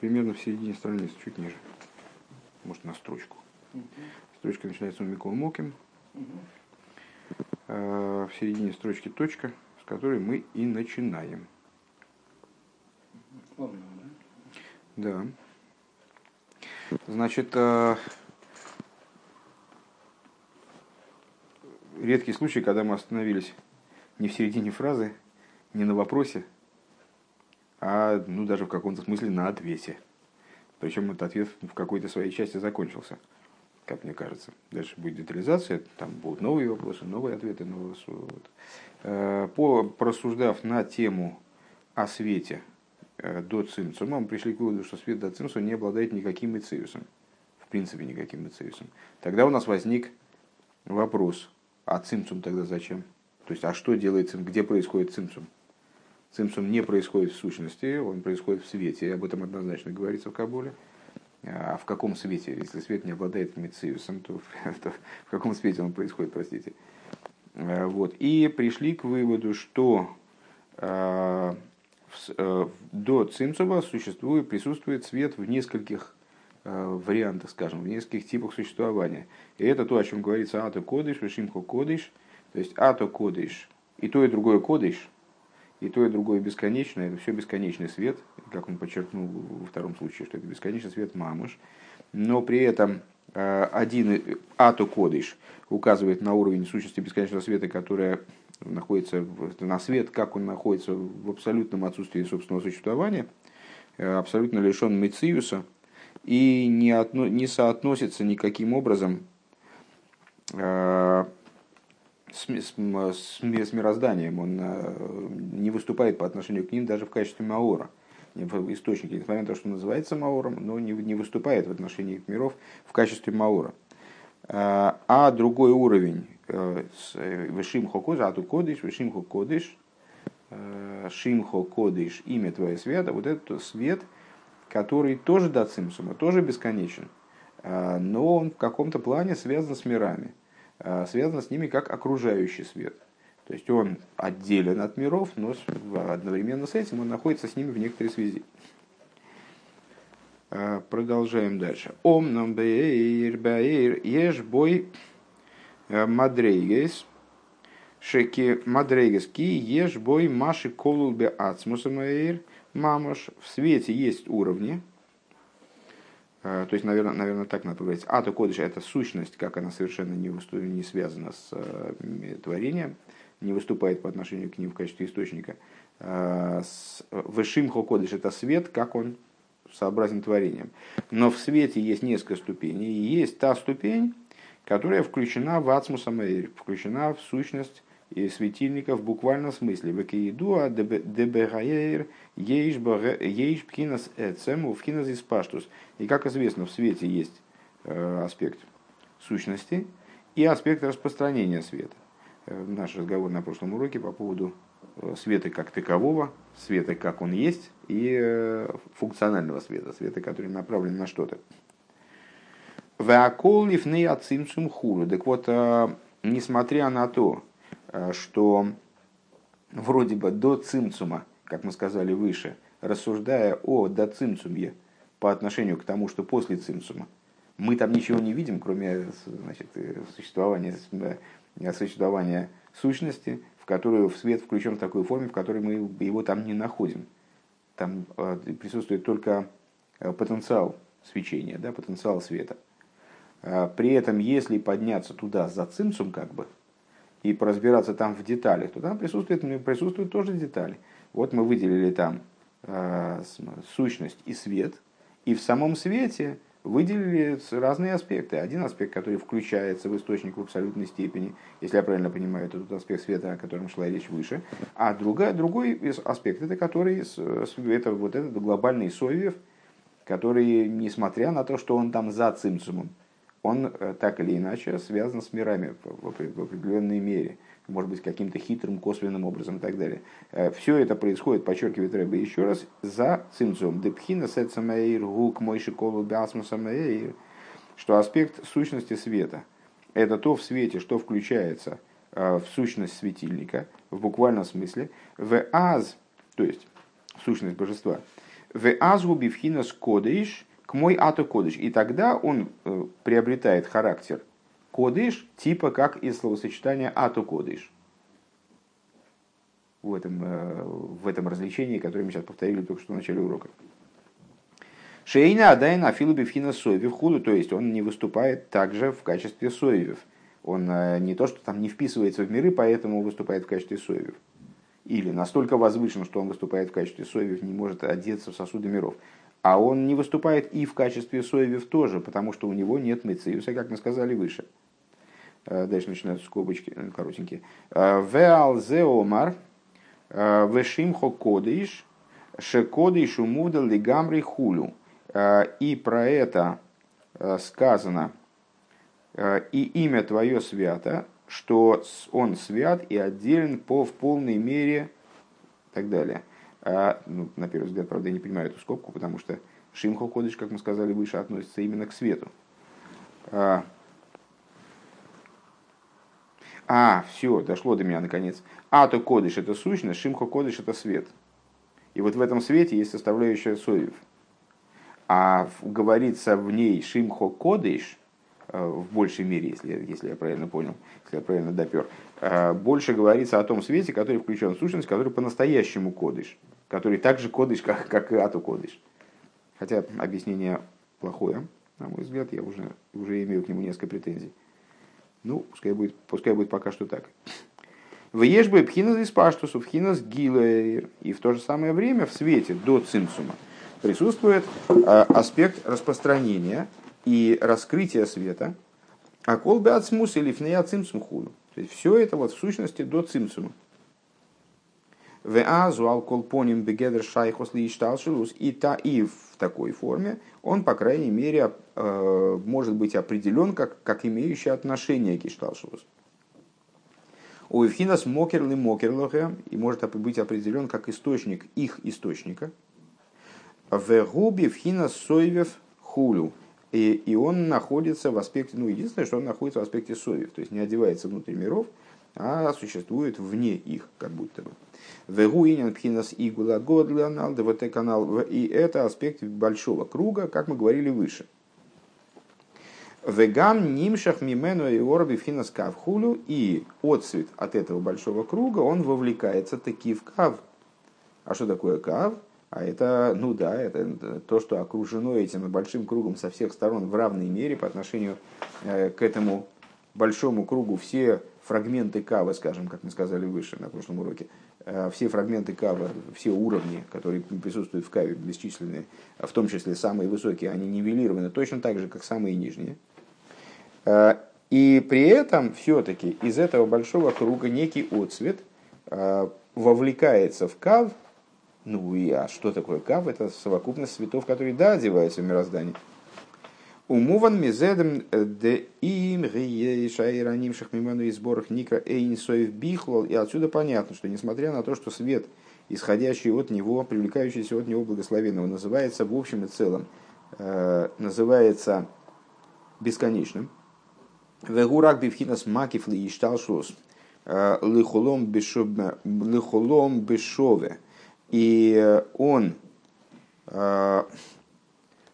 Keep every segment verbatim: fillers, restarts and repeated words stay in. примерно в середине страницы, чуть ниже, может, на строчку. Uh-huh. Строчка начинается «Умикол Моким», uh-huh. в середине строчки точка, с которой мы и начинаем. Uh-huh. Да. Значит, редкий случай, когда мы остановились не в середине фразы, не на вопросе, а ну, даже в каком-то смысле на ответе. Причем этот ответ в какой-то своей части закончился, как мне кажется. Дальше будет детализация, там будут новые вопросы, новые ответы, новые... Вот. По, просуждав на тему о свете до цимцума, мы пришли к выводу, что свет до цимцума не обладает никаким мециусом. В принципе, никаким мециусом. Тогда у нас возник вопрос, а цимцум тогда зачем? То есть, а что делает цимцум, где происходит цимцум? Цимцум не происходит в сущности, он происходит в свете, об этом однозначно говорится в Каболе. А в каком свете? Если свет не обладает мециусом, то, то в каком свете он происходит, простите. Вот. И пришли к выводу, что э, э, до цимцума существует, присутствует свет в нескольких э, вариантах, скажем, в нескольких типах существования. И это то, о чем говорится «Ато кодыш», «Вишимхо кодыш», то есть «Ато кодыш», и то, и другое кодыш. И то, и другое бесконечное, это все бесконечный свет, как он подчеркнул во втором случае, что это бесконечный свет мамыш. Но при этом один ато кодыш указывает на уровень сущности бесконечного света, которая находится на свет, как он находится в абсолютном отсутствии собственного существования, абсолютно лишен мециуса и не, отно, не соотносится никаким образом С, с, с, с мирозданием, он э, не выступает по отношению к ним даже в качестве маора, в источнике, несмотря на то, что называется маором, но не, не выступает в отношении миров в качестве маора. Э, а другой уровень, вешимхо кодыш, ату кодыш, вешимхо кодыш, шимхо кодыш, имя твое света, вот этот свет, который тоже до цимсума, тоже бесконечен, э, но он в каком-то плане связан с мирами. Связано с ними как окружающий свет. То есть он отделен от миров, но одновременно с этим он находится с ними в некоторой связи. Продолжаем дальше. Ом нам бэйр бэйр еш бой мадрейгес шеки мадрейгес ки еш бой маши колул бе ацмусамэйр мамаш. В свете есть уровни. То есть, наверное, наверное, так надо говорить. Ато кодыш – это сущность, как она совершенно не, выступ... не связана с творением, не выступает по отношению к ним в качестве источника. Вешимхо кодыш – это свет, как он сообразен творением. Но в свете есть несколько ступеней. И есть та ступень, которая включена в ацмуса мэйр, включена в сущность светильника в буквальном смысле. «Векиедуа дебегаэйр ейш пхинас эцэму пхинас испаштус». И, как известно, в свете есть аспект сущности и аспект распространения света. Наш разговор на прошлом уроке по поводу света как такового, света как он есть, и функционального света, света, который направлен на что-то. «Веакол лифней ацимцум хуру». Так вот, несмотря на то, что вроде бы до цимцума, как мы сказали выше, рассуждая о до цимцуме по отношению к тому, что после цимцума, мы там ничего не видим, кроме, значит, существования, существования сущности, в которую в свет включен в такой форме, в которой мы его там не находим. Там присутствует только потенциал свечения, да, потенциал света. При этом, если подняться туда за цимцум, как бы, и поразбираться там в деталях, то там присутствуют, присутствуют тоже детали. Вот мы выделили там э, сущность и свет, и в самом свете выделили разные аспекты. Один аспект, который включается в источник в абсолютной степени, если я правильно понимаю, это тот аспект света, о котором шла речь выше, а другой, другой аспект, это, который, это вот этот глобальный совев, который, несмотря на то, что он там за цимцумом, он так или иначе связан с мирами в определенной мере, может быть, каким-то хитрым, косвенным образом и так далее. Все это происходит, подчеркивает Рэбе еще раз, за цимцум. Депхина сэцамэйр гук мойшиколу бясмусамэйр, что аспект сущности света – это то в свете, что включается в сущность светильника, в буквальном смысле, в аз, то есть сущность божества, к мой ату кодыш. И тогда он приобретает характер кодыш, типа как из словосочетания ату кодыш. В этом, в этом развлечении, которое мы сейчас повторили только что в начале урока. Шейна адайна афилу бифхина соевив худу, то есть он не выступает также в качестве соевив. Он не то, что там не вписывается в миры, поэтому выступает в качестве соевив. Или настолько возвышен, что он выступает в качестве соевив, не может одеться в сосуды миров. А он не выступает и в качестве соевив тоже, потому что у него нет мециюса, как мы сказали выше. Дальше начинаются скобочки коротенькие. Веал зе омар вешимхо кодиш шекодишу мудал лигамри хулю. И про это сказано, и имя твое свято, что он свят и отделен по в полной мере, и так далее. Ну, на первый взгляд, правда, я не понимаю эту скобку, потому что Шимхо Кодыш, как мы сказали выше, относится именно к свету. А, а все, дошло до меня наконец. Ато Кодыш — это сущность, Шимхо Кодыш — это свет. И вот в этом свете есть составляющая соевив. А говорится в ней Шимхо Кодыш, в большей мере, если, если я правильно понял, если я правильно допер, больше говорится о том свете, который включен в сущность, который по-настоящему кодыш, который также кодыш, как, как и ату кодыш. Хотя объяснение плохое, на мой взгляд, я уже, уже имею к нему несколько претензий. Ну, пускай будет, пускай будет пока что так. Веешбе пхинас диспаштусу, пхинас гилэйр. И в то же самое время в свете до цимсума присутствует аспект распространения и раскрытие света, а колбе от смуса или фнея цимсум худу. То есть все это вот в сущности до цимсума. И в такой форме он, по крайней мере, может быть определен как, как имеющий отношение к гештальшилус. У Евхинас мокерли мокерлохе, и может быть определен как источник их источника. В губи вхинас соевев хулю. И, и он находится в аспекте, ну, единственное, что он находится в аспекте соевив, то есть не одевается внутрь миров, а существует вне их, как будто бы. И это аспект большого круга, как мы говорили выше. И отцвет от этого большого круга, он вовлекается таки в кав. А что такое кав? А это, ну да, это то, что окружено этим большим кругом со всех сторон в равной мере по отношению э, к этому большому кругу. Все фрагменты кавы, скажем, как мы сказали выше на прошлом уроке, э, все фрагменты кавы, все уровни, которые присутствуют в каве, бесчисленные, в том числе самые высокие, они нивелированы точно так же, как самые нижние. Э, и при этом все-таки из этого большого круга некий отцвет э, вовлекается в кав. Ну и а что такое кав? Это совокупность светов, которые да, одеваются в мироздание. Умуван мизедем де им гиешайранимших миману и сборах никра эйнисоев бихлол. И отсюда понятно, что несмотря на то, что свет, исходящий от него, привлекающийся от него благословенного, называется в общем и целом, называется бесконечным. Вегурак бивхинас макифли и шталшос лихолом бешове. И он э,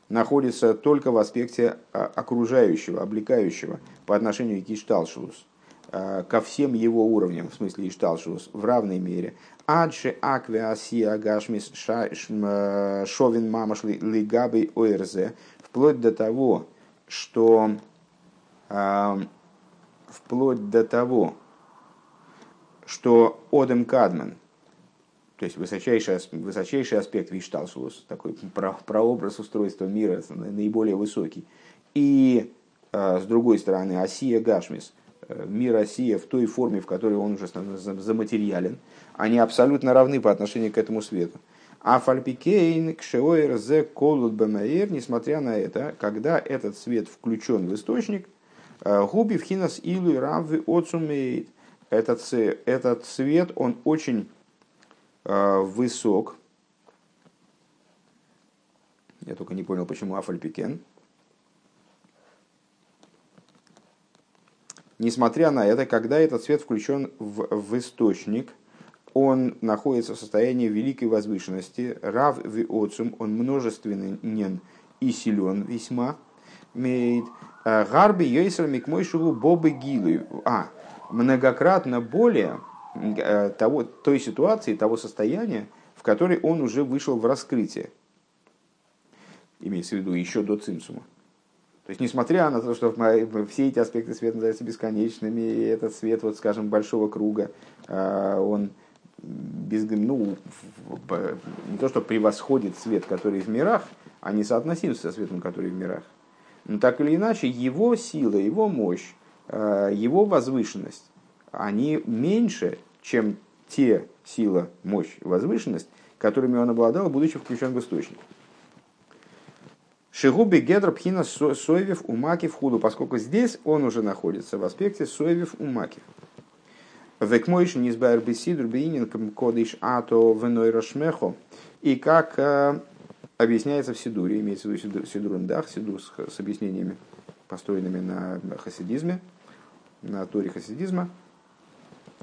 находится только в аспекте окружающего, облекающего по отношению к Ишталшилус, э, ко всем его уровням, в смысле Ишталшилус, в равной мере. Адши аквеаси агашмис шовин мамашли лигабы оэрзе, вплоть до того, что э, вплоть до того, что Одем Кадмен, то есть высочайший, высочайший аспект Вишталшилус, такой прообраз устройства мира, наиболее высокий. И, э, с другой стороны, Асия Гашмис, мир Асия в той форме, в которой он уже заматериален, они абсолютно равны по отношению к этому свету. Афальпикейн кшеоэр зе колут бэмэйр, несмотря на это, когда этот свет включен в источник, губи вхинас илу равви отсумеет. Этот свет, он очень высок. Я только не понял, почему афальпикен. Несмотря на это, когда этот свет включен в, в источник, он находится в состоянии великой возвышенности, рав виоцум, он множественен и силен весьма, гарби йойсер микмойшеву бобы гилы, а многократно более того, той ситуации, того состояния, в которой он уже вышел в раскрытие, имеется в виду еще до цимсума. То есть, несмотря на то, что все эти аспекты света называются бесконечными, и этот свет, вот, скажем, большого круга, он без, ну, не то, что превосходит свет, который в мирах, а не соотносим со светом, который в мирах. Но так или иначе, его сила, его мощь, его возвышенность, они меньше, чем те сила, мощь и возвышенность, которыми он обладал, будучи включен в источник. Шигуби гедр пхина соевев умаки в худу, поскольку здесь он уже находится в аспекте соевев умаки. Векмойш низбайр бисидр бейнинком кодыш ато веной рашмехо. И как э, объясняется в Сидуре, имеется в виду Сидурундах, Сидур с, с объяснениями, построенными на хасидизме, на торе хасидизма,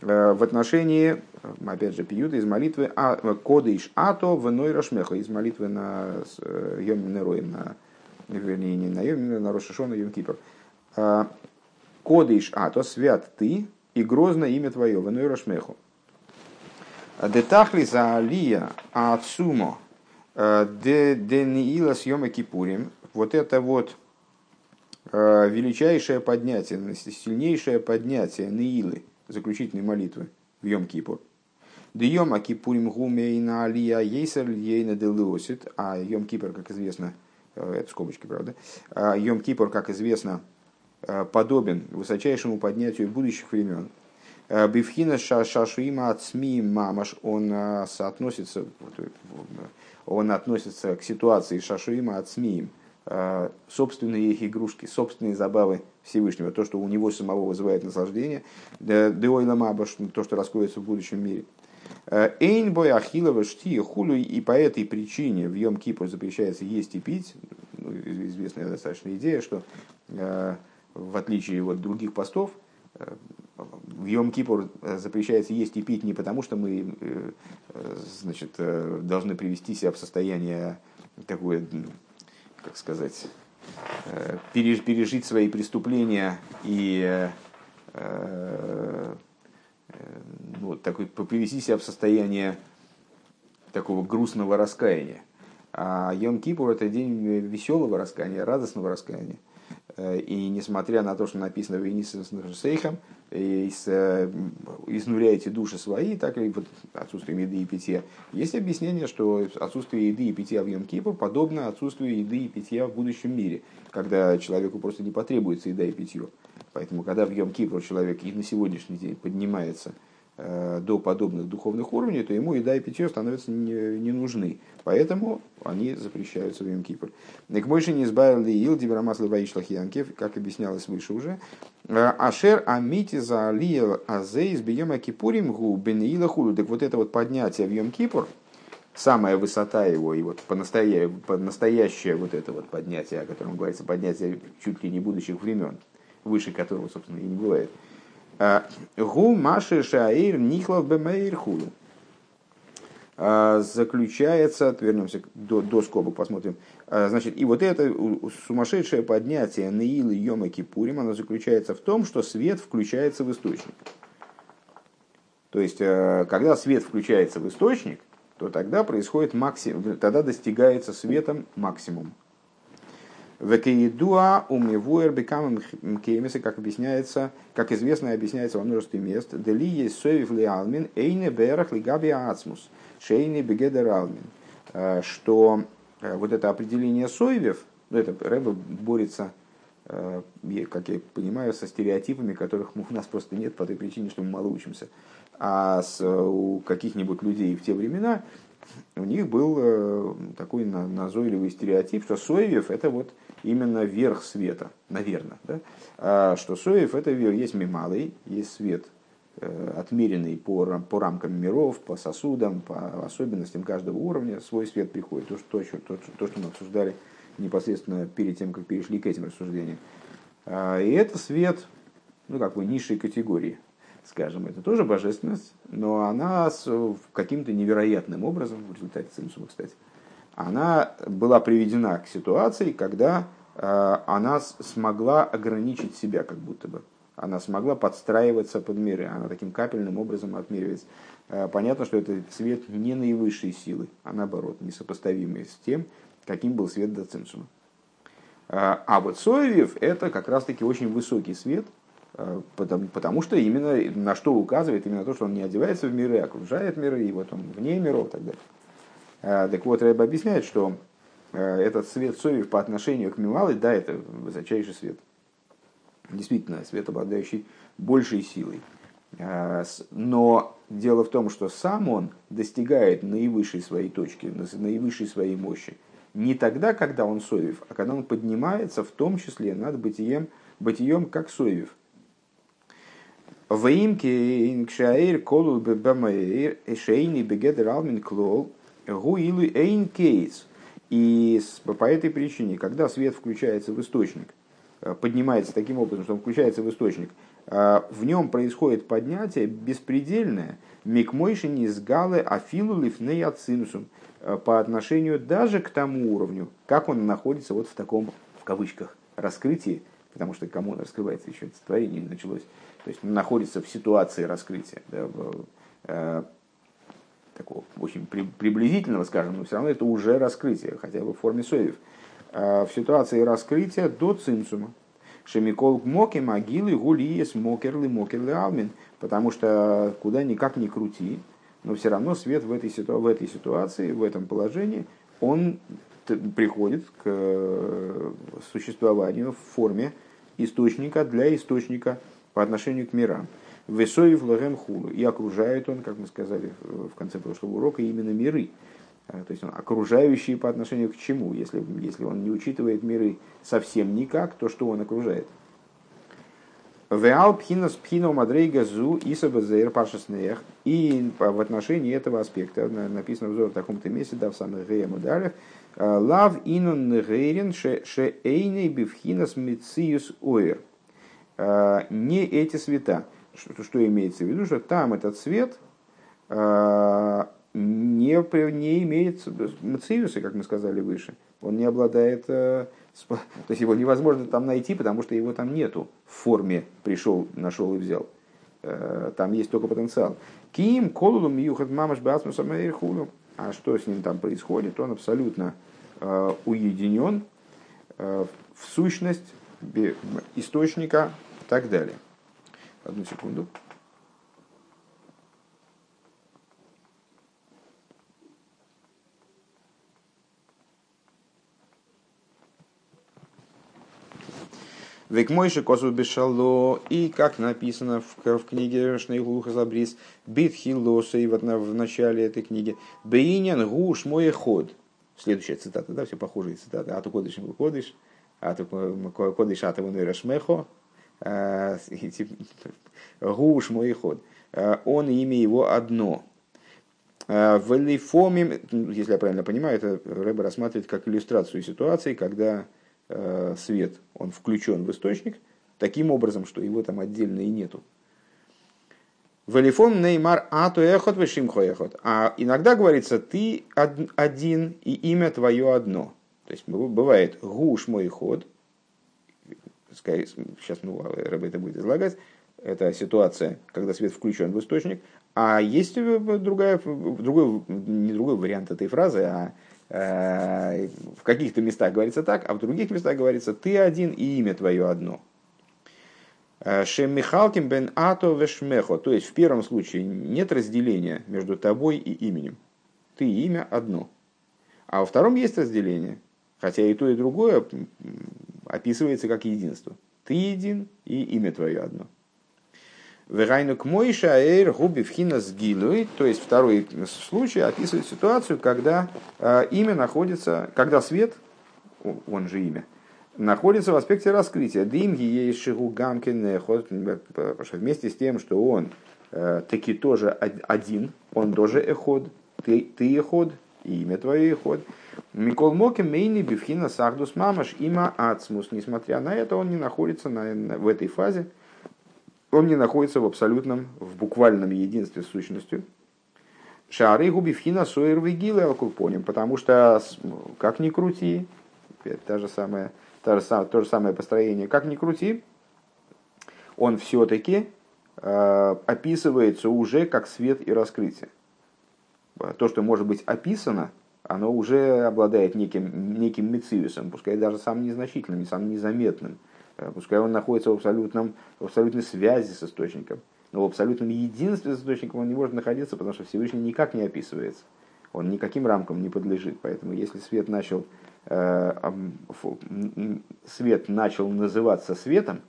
э, в отношении, опять же, пиюта из молитвы а, кодыш ато веной рашмехо, из молитвы на э, йом нероим, на вернее, не на Йом, на Рош ха-Шана, Йом-Кипр. Кодыш ато, свят ты, и грозно имя твое, веной рашмеху. Детахли за алия ацумо де дениила съема кипурим. Вот это вот величайшее поднятие, сильнейшее поднятие неилы, заключительной молитвы в Йом-Кипур. Де йома кипурим гумейна алия ейсер льейна де леосит. А Йом-Кипр, как известно, это скобочки, правда, Йом-Кипр, как известно, подобен высочайшему поднятию будущих времен. Бифхина шашуима ацми мамаш, он соотносится, он относится к ситуации шашуима ацмиим, собственные их игрушки, собственные забавы Всевышнего, то, что у него самого вызывает наслаждение, деойла мабаш, то, что раскроется в будущем мире. Эйнбой ахилова шти хулюй, и по этой причине в Йом-Кипур запрещается есть и пить. Ну, известная достаточно идея, что э, в отличие от других постов, э, в Йом-Кипур запрещается есть и пить не потому, что мы э, значит, э, должны привести себя в состояние такое, как сказать, э, переж, пережить свои преступления и э, вот такой, привести себя в состояние такого грустного раскаяния. А Йом-Кипур – это день веселого раскаяния, радостного раскаяния. И несмотря на то, что написано в Енисен Сейхам, изнуряйте души свои, так и вот отсутствие еды и питья. Есть объяснение, что отсутствие еды и питья в Йом-Кипур подобно отсутствию еды и питья в будущем мире, когда человеку просто не потребуется еда и питье. Поэтому, когда в Йом-Кипур человек и на сегодняшний день поднимается э, до подобных духовных уровней, то ему еда и питье становятся не, не нужны. Поэтому они запрещаются в Йом-Кипур. Некмойши не избавили ил дибрамаслы ваишлахиянкев, как объяснялось выше уже. Ашер амити за алия азе избиема кипурим гу бенеила худу. Так вот это вот поднятие в Йом-Кипур, самая высота его, и вот настоящее вот это вот поднятие, о котором говорится, поднятие чуть ли не будущих времен, выше которого, собственно, и не бывает. Гу маши шаэйр нихлав бэмэйр худу. Заключается, вернемся до, до скобок, посмотрим. Значит, и вот это сумасшедшее поднятие неилы йома кипурим, оно заключается в том, что свет включается в источник. То есть, когда свет включается в источник, то тогда происходит максимум, тогда достигается светом максимум. Векеидуа умевуэр бекамэм мкемесы, как объясняется, как известно, объясняется во множестве мест. Дели есть совев ли алмин, эйне берах ли габи ацмус, шейне бегедер алмин. Что вот это определение совев, ну это Рэбе борется, как я понимаю, со стереотипами, которых у нас просто нет по той причине, что мы мало учимся. А с, у каких-нибудь людей в те времена у них был такой назойливый стереотип, что соевев это вот именно верх света, наверное, да? Что соевев это есть мималый, есть свет, отмеренный по, по рамкам миров, по сосудам, по особенностям каждого уровня, свой свет приходит, то, то, то, то что мы обсуждали непосредственно перед тем, как перешли к этим рассуждениям. И это свет, ну, как бы низшей категории. скажем, это тоже божественность, но она каким-то невероятным образом, в результате цинцума, кстати, она была приведена к ситуации, когда она смогла ограничить себя, как будто бы. Она смогла подстраиваться под миры, она таким капельным образом отмеривается. Понятно, что это свет не наивысшей силы, а наоборот, несопоставимый с тем, каким был свет до цинцума. А вот Соевьев – это как раз-таки очень высокий свет, потому, потому что именно на что указывает именно то, что он не одевается в миры, окружает миры, и вот он вне миров и так далее. Так вот, Рэб объясняет, что этот свет Соевьев по отношению к Милалой, да, это высочайший свет. Действительно, свет, обладающий большей силой. Но дело в том, что сам он достигает наивысшей своей точки, наивысшей своей мощи. Не тогда, когда он Соевьев, а когда он поднимается, в том числе, над бытием, бытием как Соевьев. И по этой причине, когда свет включается в источник, поднимается таким образом, что он включается в источник, в нем происходит поднятие беспредельное, микмойшини с галы афилу лифней ацинсум, по отношению даже к тому уровню, как он находится вот в таком, в кавычках, раскрытии, потому что кому он раскрывается, еще это творение не началось, то есть он находится в ситуации раскрытия, да, в, э, такого очень при, приблизительного, скажем, но все равно это уже раскрытие, хотя бы в форме Соевьев. В ситуации раскрытия до цинцума. Шемикол моки могилы гулиес мокерлы мокерлы алмин. Потому что куда никак не крути, но все равно свет в этой, ситу... в этой ситуации, в этом положении, он т... приходит к существованию в форме источника для источника по отношению к мирам. Весоев логэм хулу. И окружает он, как мы сказали в конце прошлого урока, именно миры. То есть он окружающий по отношению к чему, если, если он не учитывает миры совсем никак, то что он окружает? И в отношении этого аспекта написано в Зоре в таком-то месте, да, в самых Геем ударях, лав инон гейрен ше эйней бифхинас мециюс ойр. Не эти света. Что, что имеется в виду, что там этот свет Не, не имеет мециюса, как мы сказали выше. Он не обладает... Э, спа, то есть его невозможно там найти, потому что его там нету. В форме пришел, нашел и взял. Э, там есть только потенциал. Ким, колулум, юхат, мамаш, басмус, амэйрхулум. А что с ним там происходит? Он абсолютно э, уединен э, в сущность источника и так далее. Одну секунду. Векмойши косу бешало, и как написано в, в книге Шнейлуха Забрис, битхилоса, и вот на, в начале этой книги, бейнен гуш мой ход. Следующая цитата, да, все похожие цитаты. Ату кодыш му кодыш, ату кодыш ату нера шмехо, гуш мой ход. Он и имя его одно. В лифомим, если я правильно понимаю, это Рэбе рассматривает как иллюстрацию ситуации, когда свет, он включен в источник таким образом, что его там отдельно и нету. Валифон неймар ату эхот вешимхо эхот. А иногда говорится, ты один и имя твое одно. То есть бывает гуш мой ход. Сейчас, ну, Рэбе это будет излагать. Это ситуация, когда свет включен в источник. А есть другая, другой, не другой вариант этой фразы, а в каких-то местах говорится так, а в других местах говорится «ты один и имя твое одно». «Шемихалтим бен ато вешмехо». То есть в первом случае нет разделения между тобой и именем. Ты и имя одно. А во втором есть разделение, хотя и то, и другое описывается как единство. Ты един и имя твое одно. «Верайнук мойша эйр губи вхинас гилуй». То есть второй случай описывает ситуацию, когда имя находится, когда свет, он же имя, находится в аспекте раскрытия. Димги ейшигу гамкин эхот. Вместе с тем, что он таки тоже один, он тоже эход, ты, ты эход, и имя твое эход. Микол моки мейни бифхинас ахдус мамаш има ацмус. Несмотря на это, он не находится на, на, в этой фазе он не находится в абсолютном, в буквальном единстве с сущностью. Шары губи вхина соир вигилы алкупоним, потому что, как ни крути, та же самая, та же, то же самое построение, как ни крути, он все-таки э, описывается уже как свет и раскрытие. То, что может быть описано, оно уже обладает неким, неким мециусом, пускай даже самым незначительным, самым незаметным, пускай он находится в, абсолютном, в абсолютной связи с источником. Но в абсолютном единстве с источником он не может находиться, потому что Всевышний никак не описывается. Он никаким рамкам не подлежит. Поэтому если свет начал, э, свет начал называться светом,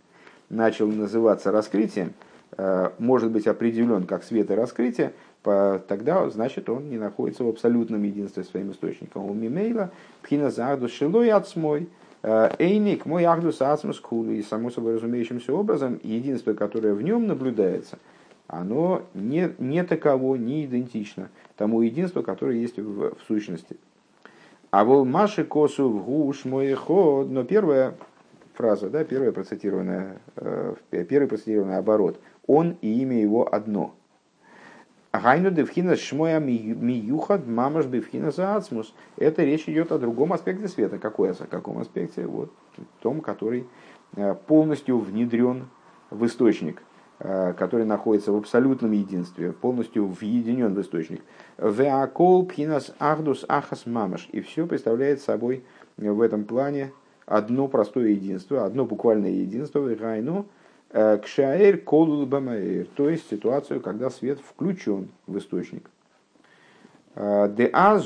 начал называться раскрытием, э, может быть определен как свет и раскрытие, по, тогда, значит, он не находится в абсолютном единстве с своим источником. У мимейла пхина заадус шилой ацмой, эйник мой ахдус ацмус кулы. И само собой разумеющимся образом, единство, которое в нем наблюдается, оно не, не таково, не идентично тому единству, которое есть в, в сущности. А вол маши косу в гуш мой ход. Но первая фраза, да, первая процитированная, первый процитированный оборот. Он и имя его одно. Это речь идет о другом аспекте света. Какой, о каком аспекте? Вот, том, который полностью внедрен в источник, который находится в абсолютном единстве, полностью въединен в источник. И все представляет собой в этом плане одно простое единство, одно буквальное единство. То есть ситуацию, когда свет включен в источник. Тогда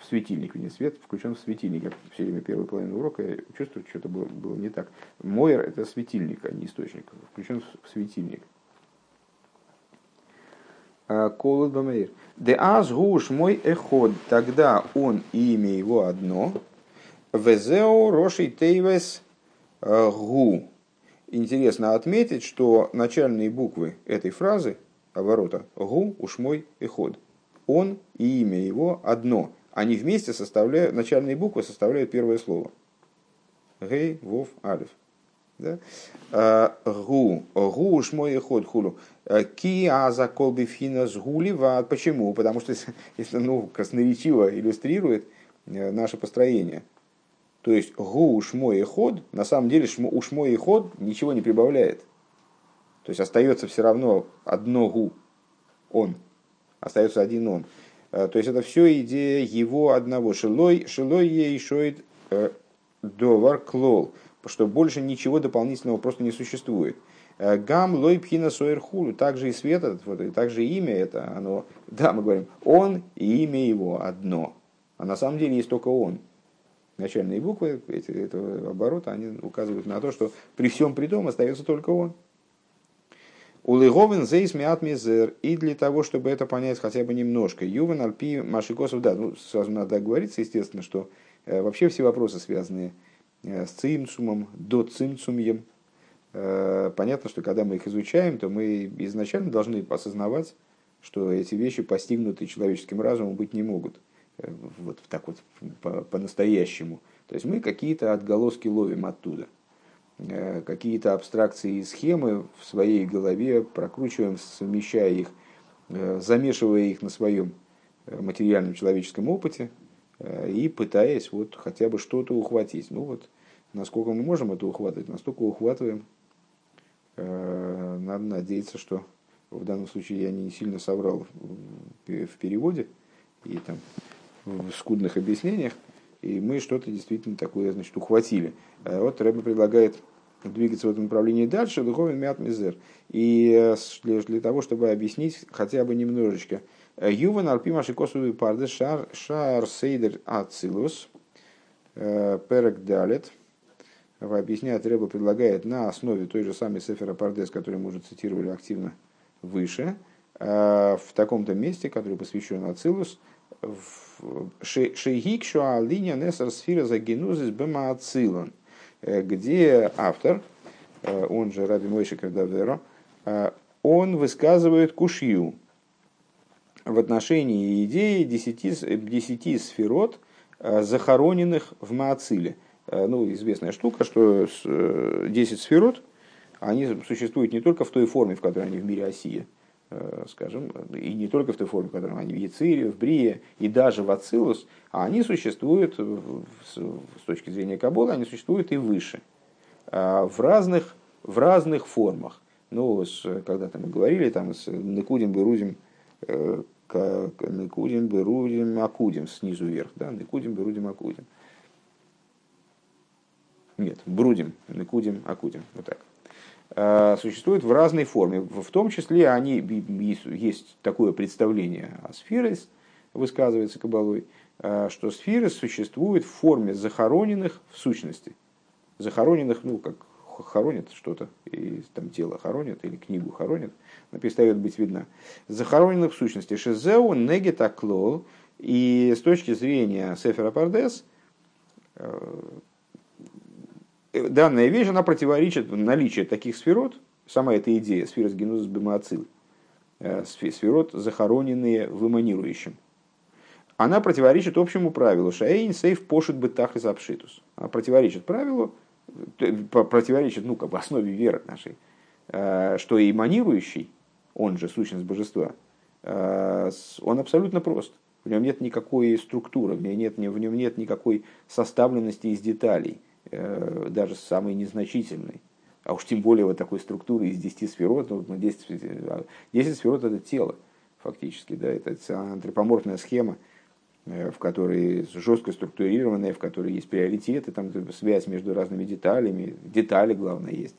в светильник, не свет, включен в светильник. Я все время первую половину урока чувствую, что-то было, было не так. Мойер — это светильник, а не источник. Включен в светильник. Колод бамейр. Деаз гуш мой эход. Тогда он и имя его одно. Везео роши тейвес гу. Интересно отметить, что начальные буквы этой фразы, оборота, гу, ушмой и ход. Он и имя его одно. Они вместе составляют, начальные буквы составляют первое слово. Гей, вов, алиф. Да? Гу, гу, ушмой и ход, хулу. Ки, аза, колби, фина, сгулива. Почему? Потому что это, ну, красноречиво иллюстрирует наше построение. То есть гу, шмо и ход, на самом деле шмо, у шмо и ход ничего не прибавляет. То есть остается все равно одно гу, он. Остается один он. То есть это все идея его одного. Шилой, шилой ей шоит довар клол. Что больше ничего дополнительного просто не существует. Гам лой пхина соэр хулю. Также и свет, вот, также и имя это, оно, да, мы говорим, он и имя его одно. А на самом деле есть только он. Начальные буквы эти, этого оборота, они указывают на то, что при всем при том остается только он. Улыговен зейс миат мизер. И для того, чтобы это понять хотя бы немножко. Ювен, Альпи, Машикосов. Да, ну, сразу надо оговориться, естественно, что э, вообще все вопросы, связанные э, с цимцумом, до цимцумьем. Э, понятно, что когда мы их изучаем, то мы изначально должны осознавать, что эти вещи, постигнутые человеческим разумом, быть не могут. Вот так вот по- по-настоящему. То есть мы какие-то отголоски ловим оттуда. Э- какие-то абстракции и схемы в своей голове прокручиваем, совмещая их, э- замешивая их на своем материальном человеческом опыте э- и пытаясь вот хотя бы что-то ухватить. Ну вот, насколько мы можем это ухватывать, настолько ухватываем. Э- надо надеяться, что в данном случае я не сильно соврал в, в переводе и там в скудных объяснениях, и мы что-то действительно такое, значит, ухватили. Вот Рэбе предлагает двигаться в этом направлении дальше, духовен мят мизер. И для того, чтобы объяснить хотя бы немножечко. Юван арпи машикосовый парды шар шар сейдер ацилус перек далет. Объясняет Рэбе, предлагает на основе той же самой Сефера Пардес, которую мы уже цитировали активно выше, в таком-то месте, который посвящен ацилус, где автор, он же Раби Мойше Кардавера, он высказывает кушью в отношении идеи десяти, десяти сферот, захороненных в Маациле. Ну, известная штука, что десять сферот, они существуют не только в той форме, в которой они в мире Асия, скажем, и не только в той форме, в которой они в Яцире, в Брие, и даже в Ацилус, а они существуют, с точки зрения Каббалы, они существуют и выше, в разных, в разных формах. Ну, когда-то мы говорили, там, с Некудим, Берудим, Некудим, Берудим, Акудим, снизу вверх, да, Некудим, Берудим, Акудим. Нет, Брудим, Некудим, Акудим, вот так. Существуют в разной форме. В том числе они, есть такое представление о сфирос, высказывается Кабалой, что сфирос существует в форме захороненных в сущности. Захороненных, ну, как хоронят что-то, и там тело хоронят, или книгу хоронят, она перестает быть видна. Захороненных в сущности. Шизеу негет аклол. И с точки зрения Сефера Пардес, данная вещь, она противоречит наличию таких сферот, сама эта идея, сфирос генузис бемаацил, сферот, захороненные в эманирующем. Она противоречит общему правилу «шаэйн сейф пошит бытахис апшитус». Она противоречит правилу, противоречит, ну, как бы основе веры нашей, что эманирующий, он же сущность божества, он абсолютно прост. В нем нет никакой структуры, в нем нет, в нем нет никакой составленности из деталей, даже самый незначительный, а уж тем более вот такой структуры из десяти сферот, ну, десять, десять сферот это тело, фактически, да, это антропоморфная схема, в которой жестко структурированная, в которой есть приоритеты, там связь между разными деталями, детали, главное, есть.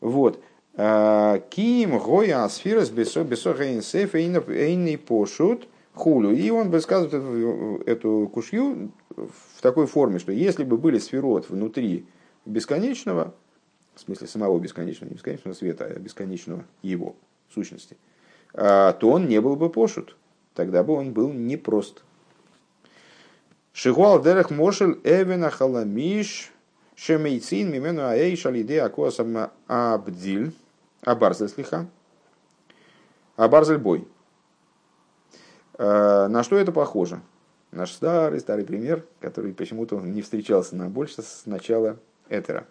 Вот. Ким гоя асфирос бесохейн сейф эйней пошут хулю. И он высказывает эту кушью в такой форме, что если бы были сферот внутри бесконечного, в смысле самого бесконечного, не бесконечного света, а бесконечного его сущности, то он не был бы пошут, тогда бы он был непрост. Шигуал дерах мошель эвена халамиш шемейцин мимену аэйш алиде акуасам абдиль абарзель слиха абарзель бой. На что это похоже? Наш старый-старый пример, который почему-то не встречался нам больше с начала этера.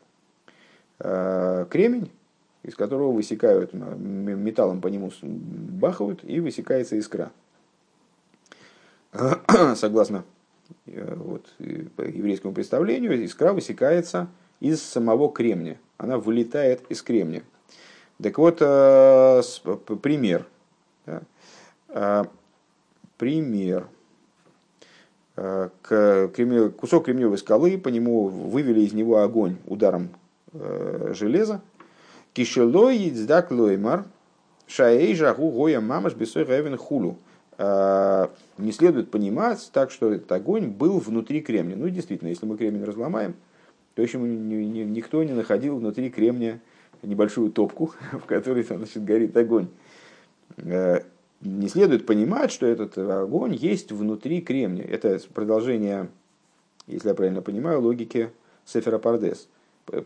Кремень, из которого высекают, металлом по нему бахают, и высекается искра. Согласно вот, еврейскому представлению, искра высекается из самого кремня. Она вылетает из кремня. Так вот, пример. Пример. Кусок кремниевой скалы, по нему вывели из него огонь ударом железа. Кишелой ицдак лоймар шаэй жагу гоя мамаш бесой гаевен хулу. Не следует понимать так, что этот огонь был внутри кремня. Ну, действительно, если мы кремень разломаем, то еще никто не находил внутри кремня небольшую топку, в которой, значит, горит огонь. Не следует понимать, что этот огонь есть внутри кремния. Это продолжение, если я правильно понимаю, логики Сефера Пардес.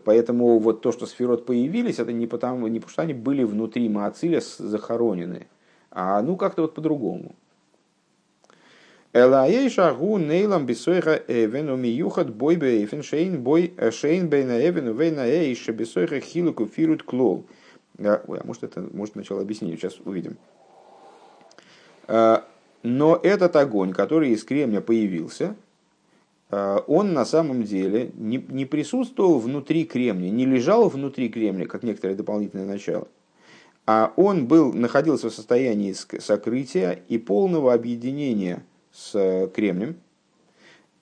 Поэтому вот то, что сферот появились, это не потому, не потому что они были внутри Маациля захоронены, а ну как-то вот по-другому. Ой, а может это, может сначала объяснение, сейчас увидим. Но этот огонь, который из кремня появился, он на самом деле не присутствовал внутри кремня, не лежал внутри кремня, как некоторое дополнительное начало, а он был, находился в состоянии сокрытия и полного объединения с кремнем,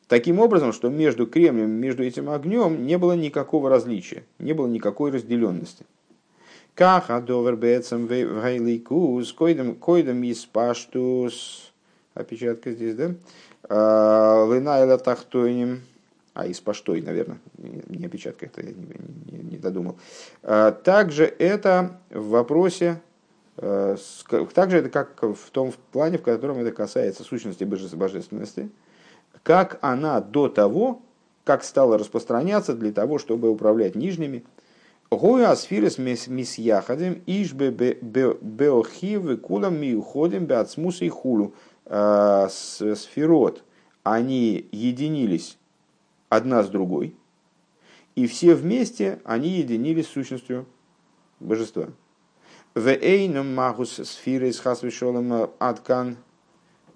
таким образом, что между кремнем, между этим огнем не было никакого различия, не было никакой разделенности. Опечатка здесь, да? А, испаштой, наверное. Не опечатка, это я не, не, не додумал. Также это в вопросе, также это как в том плане, в котором это касается сущности божественности, как она до того, как стала распространяться для того, чтобы управлять нижними, Гоя асфирос мисьяхадим ишбе беохивы кулам миуходим беацмус и хулу. Сферот, они единились одна с другой, и все вместе они единились с сущностью божества. Вэйном магус сфиры с хасвишолом аткан.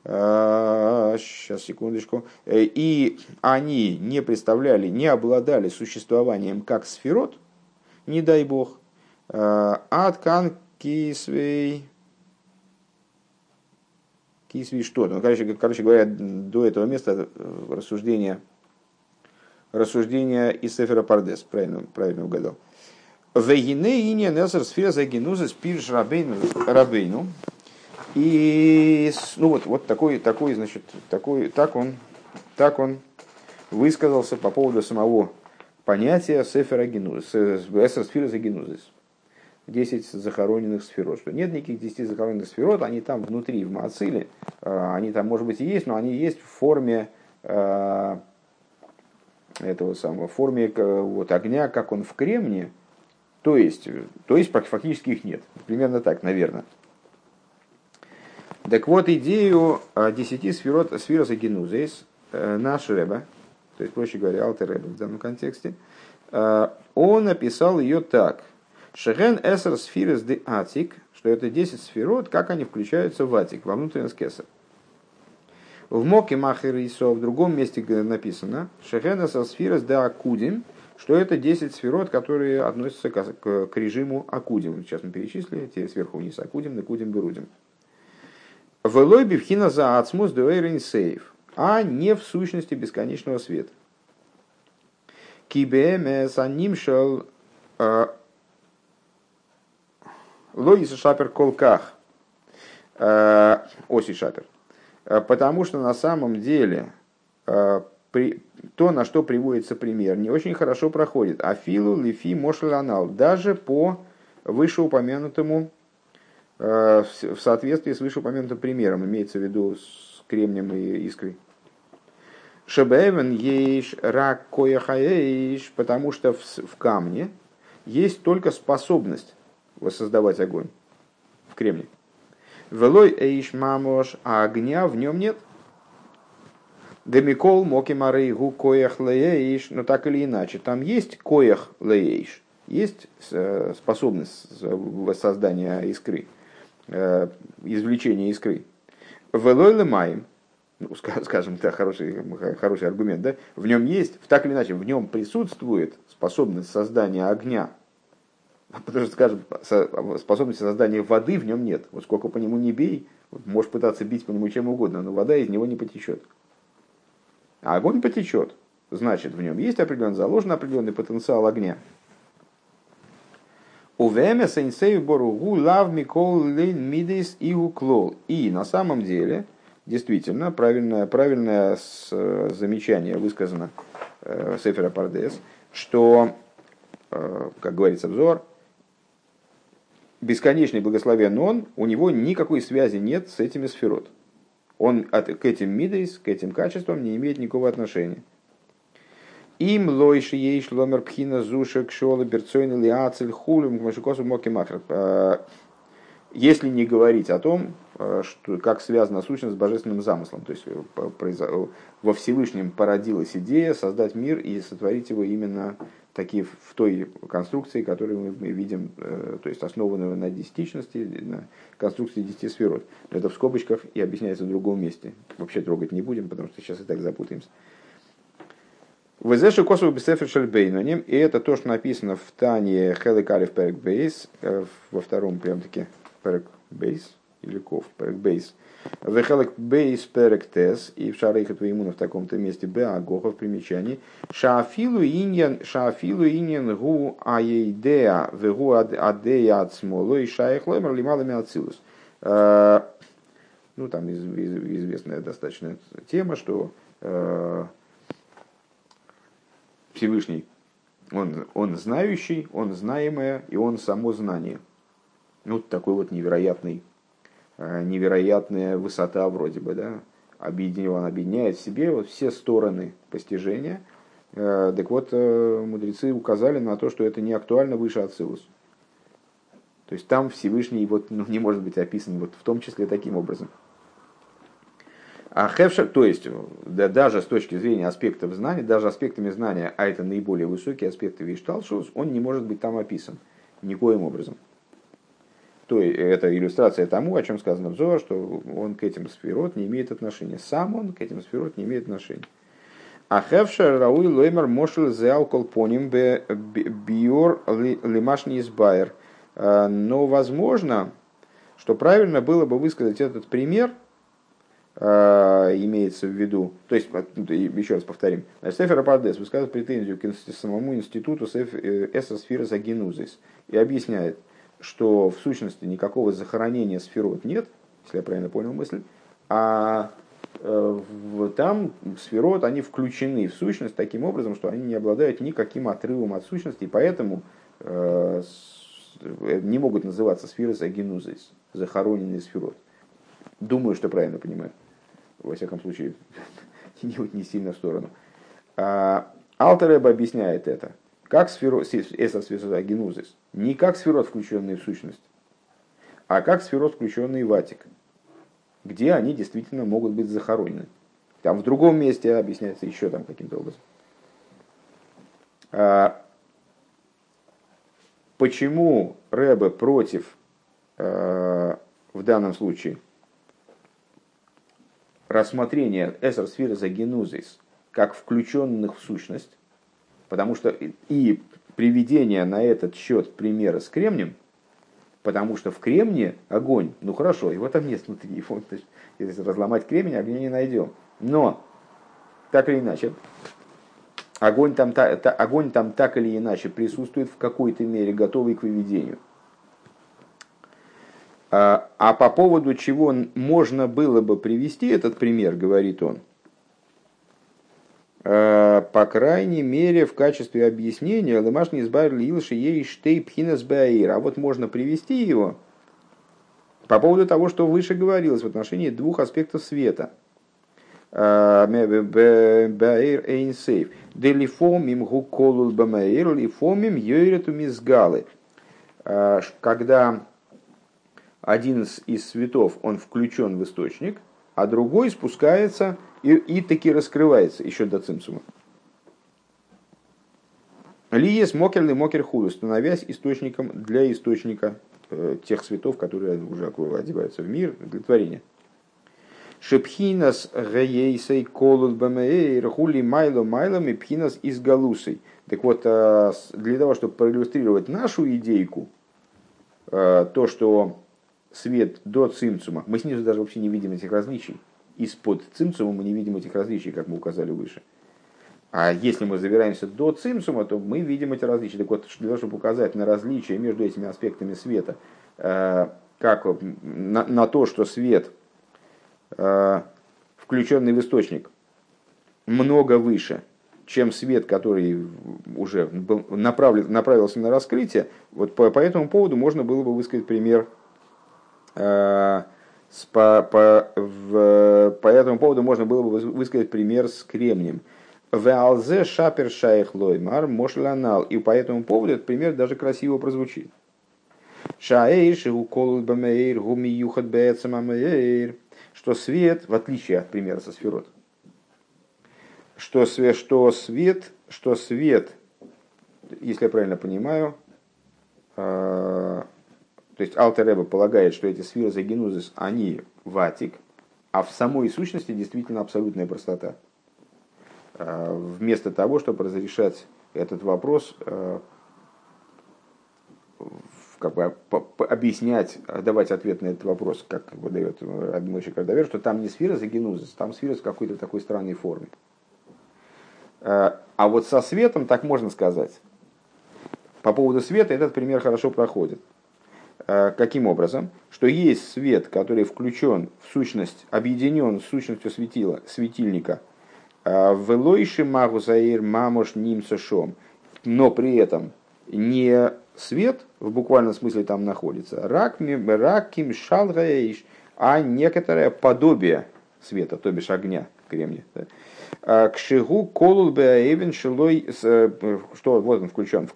Сейчас, секундочку. И они не представляли, не обладали существованием как сферот, не дай бог. Аткан кисвей. Кисвей что? Ну, короче, короче говоря, до этого места рассуждение, рассуждение из Сефера Пардес, правильно, правильно угадал. Вегине ине несер сфера загинуза спирш рабейну. И ну вот, вот такой, такой, значит, такой, так он, так он высказался по поводу самого понятия сефера генузис, эсер сфера загинузис. десять захороненных сферот. Что нет никаких десяти захороненных сферот, они там внутри, в Маациле, они там, может быть, и есть, но они есть в форме э, этого самого, в форме вот, огня, как он в кремне. То есть, то есть фактически их нет. Примерно так, наверное. Так вот, идею десяти сферот, сферос агенузис, наш Ребе, то есть, проще говоря, Алтер Ребе в данном контексте, он описал ее так. Шехен эсер сферос де атик, что это десять сферот, как они включаются в атик, во внутренность кесар. В Моке Махерисо, в другом месте написано, Шехен эсер сферос де акудим, что это десять сферот, которые относятся к, к режиму акудим. Сейчас мы перечислили, те сверху вниз акудим, накудим, берудим. Велой бивхина за ацмус дуэрин сейф, а не в сущности бесконечного света. Кибэмэс анимшэл лоис шапер колках, оси шапер. Потому что на самом деле... При, то, на что приводится пример, не очень хорошо проходит. Афилу лифи мошланал, даже по вышеупомянутому, э, в соответствии с вышеупомянутым примером, имеется в виду с кремнем и искрой. Шебэвен ейш рак кояхаэйш, потому что в, в камне есть только способность воссоздавать огонь в кремне. Велой эйш мамош, а огня в нем нет. Демикол, мокимары, гу, коях, лееш, но так или иначе, там есть коях, лееш, есть способность воссоздания искры, извлечения искры. Велой лемаем, ну, скажем, это хороший, хороший аргумент, да? В нем есть, так или иначе, в нем присутствует способность создания огня, потому что, скажем, способности создания воды в нем нет. Вот сколько по нему не бей, можешь пытаться бить по нему чем угодно, но вода из него не потечет. А огонь потечет, значит, в нем есть определенный, заложен определенный потенциал огня. И на самом деле, действительно, правильное, правильное замечание высказано э, Сефера Пардес, что, э, как говорится обзор, бесконечный благословен он, у него никакой связи нет с этими сферот. Он от, к этим мидейс, к этим качествам не имеет никакого отношения. Им лойши ей шломер пхина зуша кшола берцойн лиацель хулем кмашикосу моки махр. Если не говорить о том, что, как связана сущность с божественным замыслом. То есть во Всевышнем породилась идея создать мир и сотворить его именно такие, в той конструкции, которую мы видим, то есть основанную на десятичности, на конструкции десяти сферот. Это в скобочках и объясняется в другом месте. Вообще трогать не будем, потому что сейчас и так запутаемся. Везеши косов бисефер шельбейноним, и это то, что написано в Тане Хелек Алиф Перек Бейс, во втором прям-таки Перек Бейс, или Ков, Перек Бейс. Вехелек бейс перектес, и в шарейха твоему в таком-то месте беагоха в примечании. Шаафилу иньян гу аейдеа вегу адея ацмоло и шаехлоймер лималами ацилус. Ну, там известная достаточная тема, что Всевышний, он, он знающий, он знаемое, и он само знание. Вот такой вот невероятный невероятная высота вроде бы, да, он объединяет в себе вот все стороны постижения. Так вот, мудрецы указали на то, что это не актуально выше Ацилус. То есть там Всевышний вот, ну, не может быть описан вот, в том числе таким образом. А Хевшер, то есть да, даже с точки зрения аспектов знания, даже аспектами знания, а это наиболее высокие аспекты Вейшталшус, он не может быть там описан. никоим образом. То есть это иллюстрация тому, о чем сказано в Зоар, что он к этим сферот не имеет отношения. Сам он к этим сферот не имеет отношения. Ахевша рауи лоймер мошел зеал колпоним биор лимашни избайер. Но возможно, что правильно было бы высказать этот пример, имеется в виду, то есть, еще раз повторим, Сефер Апардес высказывает претензию к самому институту Эса Сфира Загенузис и объясняет, что в сущности никакого захоронения сферот нет, если я правильно понял мысль, а там сферот, они включены в сущность таким образом, что они не обладают никаким отрывом от сущности, и поэтому не могут называться сферы Загенузис, захороненные сферот. Думаю, что правильно понимаю. Во всяком случае, не, не сильно в сторону. Алтер Ребе объясняет это. Как сферот, эсосферозагенузис, не как сферот, включенные в сущность, а как сферот, включенные в атик, где они действительно могут быть захоронены. Там в другом месте объясняется еще там каким-то образом. Почему Ребе против в данном случае рассмотрение эсер сфира загенузис как включенных в сущность, потому что и приведение на этот счет примера с кремнем, потому что в кремне огонь, ну хорошо, его там нет внутри, его, то есть, если разломать кремень, огня не найдем. Но, так или иначе, огонь там, та, та, огонь там так или иначе присутствует в какой-то мере, готовый к выведению. А по поводу чего можно было бы привести этот пример, говорит он, по крайней мере в качестве объяснения, лымашни избавили илши ей штей пхинес баир. А вот можно привести его по поводу того, что выше говорилось в отношении двух аспектов света. Баир эйн сейф. Де лифомим гуколул бамаир, лифомим йойрету мизгалы. Когда один из светов, он включен в источник, а другой спускается и, и таки раскрывается еще до цимсума. Лиес мокерли мокер худу, становясь источником для источника э, тех светов, которые уже одеваются в мир, для творения. Шепхинас гейсей колут бамеэр хули майло майлом и пхинас из галусей. Так вот, для того, чтобы проиллюстрировать нашу идейку, э, то, что свет до цимцума, мы снизу даже вообще не видим этих различий, из-под цимцума мы не видим этих различий, как мы указали выше. А если мы забираемся до цимцума, то мы видим эти различия. Так вот, для того, чтобы указать на различия между этими аспектами света, как на, на то, что свет, включенный в источник, много выше, чем свет, который уже был направлен, направился на раскрытие, вот по, по этому поводу можно было бы высказать пример. По, по, в, по этому поводу можно было бы высказать пример с кремнием. Веалзе шапер шайх лоймар мошлянал. И по этому поводу этот пример даже красиво прозвучит. Шаэйши уколут бамэйр гуми юхат бээцам амэйр. Что свет, в отличие от примера со сферот, что, что свет, что свет, если я правильно понимаю, то есть Алтер Ребе полагает, что эти сферы загенузис, они ватик, а в самой сущности действительно абсолютная простота. Вместо того, чтобы разрешать этот вопрос, как бы объяснять, давать ответ на этот вопрос, как выдает Адмойши Кардавер, что там не сфера загенузис, там сфера с какой-то такой странной формы. А вот со светом так можно сказать. По поводу света этот пример хорошо проходит. Каким образом? Что есть свет, который включен в сущность, объединен с сущностью светила, светильника. Велойши магу заир мамош ним сошом. Но при этом не свет в буквальном смысле там находится. Раким шалгаэйш, а некоторое подобие света, то бишь огня, кремния. Кшигу колул беаэвен шилой, что вот он включен в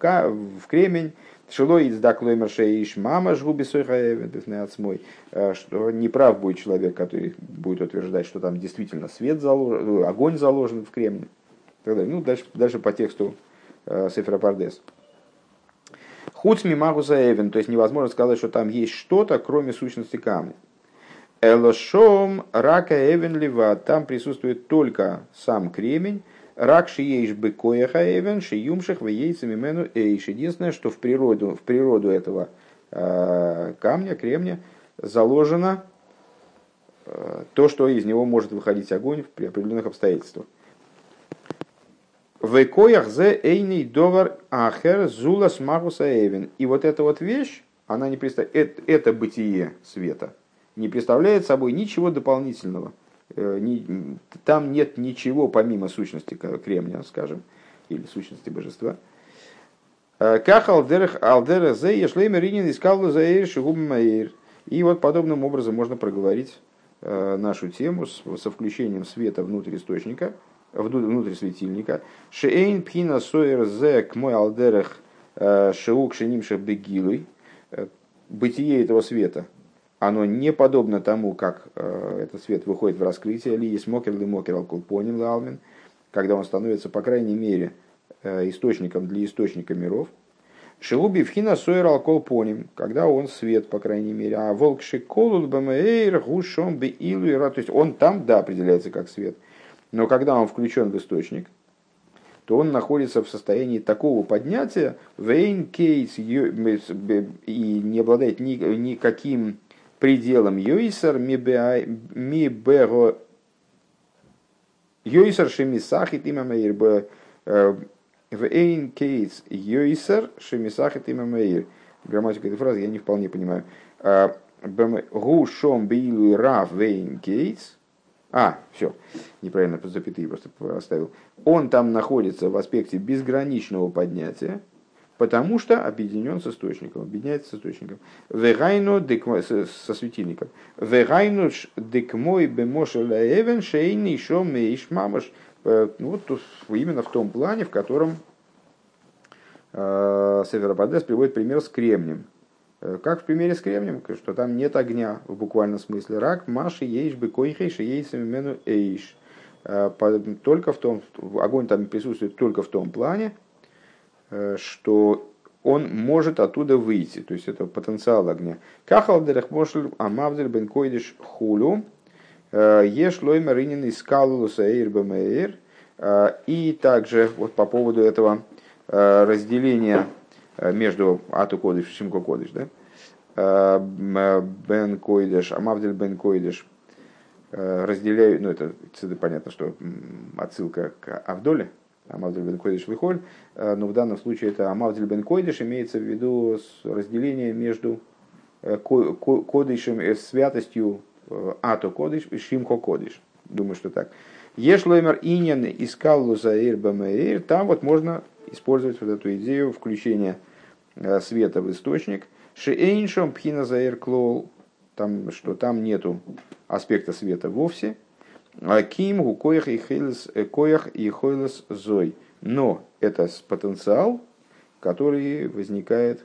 кремень. Что неправ будет человек, который будет утверждать, что там действительно свет заложен, огонь заложен в кремне. Ну, дальше, дальше по тексту э, Сефер Апардес. Хуц мимагу заэвен, то есть невозможно сказать, что там есть что-то, кроме сущности камня. Элошом рака эвен лива, там присутствует только сам кремень. Рак шиеиш бекоеха эвен шиюмших вейцами мену эйш. Единственное, что в природу, в природу этого камня, кремня, заложено то, что из него может выходить огонь при определенных обстоятельствах. И вот эта вот вещь, она не представ... это, это бытие света не представляет собой ничего дополнительного. Там нет ничего помимо сущности кремния, скажем, или сущности божества. И вот подобным образом можно проговорить нашу тему со включением света внутрь источника, внутрь светильника. Шеэйн пхина соэр зэ к мой алдерах шеук шенимша бегилой. Бытие этого света, оно не подобно тому, как этот свет выходит в раскрытие. Ли есть мокер ли мокер алкулпоним лалмин, когда он становится, по крайней мере, источником для источника миров. Шелуби вхина соэр алкулпоним, когда он свет, по крайней мере. А волк шеколут бэмэйр гушом беилуй ра. То есть он там, да, определяется как свет. Но когда он включен в источник, то он находится в состоянии такого поднятия, и не обладает ни, никаким пределом. Йойсар мибего Йойсар шемисахит имамейр вейн кейс Йойсар шемисахит имамейр. Грамматику этой фразы я не вполне понимаю. Гу шом биилу ра вейн кейс. А, все, неправильно запятые просто оставил. Он там находится в аспекте безграничного поднятия, потому что объединен с источником, объединяется с источником. Вегайно со светильником. Вегайно декмой бемошеля эвен шейни шоме ишмамаш. Вот именно в том плане, в котором Сефер приводит пример с кремнем. Как в примере с кремнем, что там нет огня в буквальном смысле. Рак, маши, ейш, бекойхей, шейейсами мену эйш. Только в том, огонь там присутствует только в том плане, что он может оттуда выйти. То есть это потенциал огня. Кахалдерах мошль амавдель бен койдиш хулю. Еш лоймер инин искалулуса эйр бэмэйр. И также вот по поводу этого разделения между Ату Кодыш и Шимко Кодыш, да? Бен Койдеш, Амавдель Бен Койдеш, разделяю, ну это понятно, что отсылка к Авдоле, Амавдель Бен Койдеш Вихоль, но в данном случае это Амавдель Бен Койдеш имеется в виду разделение между Кодышем и святостью Ату Кодыш и Шимко Кодыш. Думаю, что так. Ешлоймер Иньян искал Лузаир Бамеир, там вот можно использовать вот эту идею включения света в источник. Шиэйншом пхина заэр клол, там, что там нету аспекта света вовсе. Ким гу коях и хойлес зой. Но это потенциал, который возникает,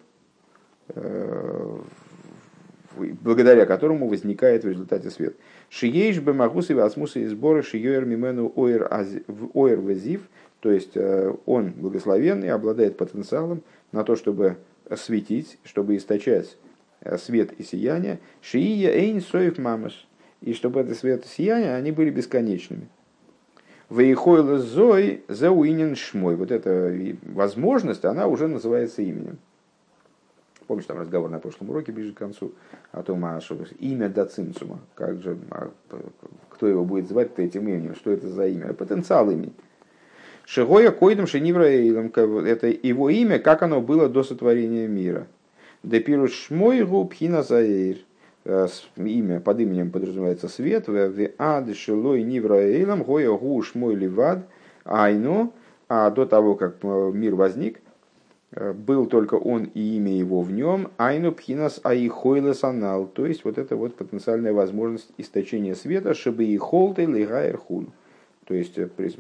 благодаря которому возникает в результате свет. Шиейш бэмагус и васмус и сборы шиёэр мимену оэр вазив. То есть он благословенный, обладает потенциалом на то, чтобы светить, чтобы источать свет и сияние. Шиия эйн соев мамаш. И чтобы это свет и сияние, они были бесконечными. Вейхойла зой зауинен шмой. Вот эта возможность, она уже называется именем. Помнишь, там разговор на прошлом уроке, ближе к концу, о том, что имя доцинцума. Как же, кто его будет звать-то этим именем? Что это за имя? Потенциал имени. Шигоя койдам шенивраэйлам, это его имя, как оно было до сотворения мира. Депируш шмойгу пхина заэйр, имя, под именем подразумевается свет, ве ад шилой нивраэйлам, гоя гу шмой ливад, айно, а до того, как мир возник, был только он и имя его в нем, айну пхинас аихойлес анал, то есть вот это вот потенциальная возможность источения света, шебе и холты лигаэр хун. То есть, то есть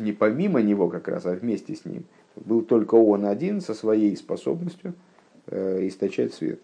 не помимо него как раз, а вместе с ним. Был только он один со своей способностью источать свет.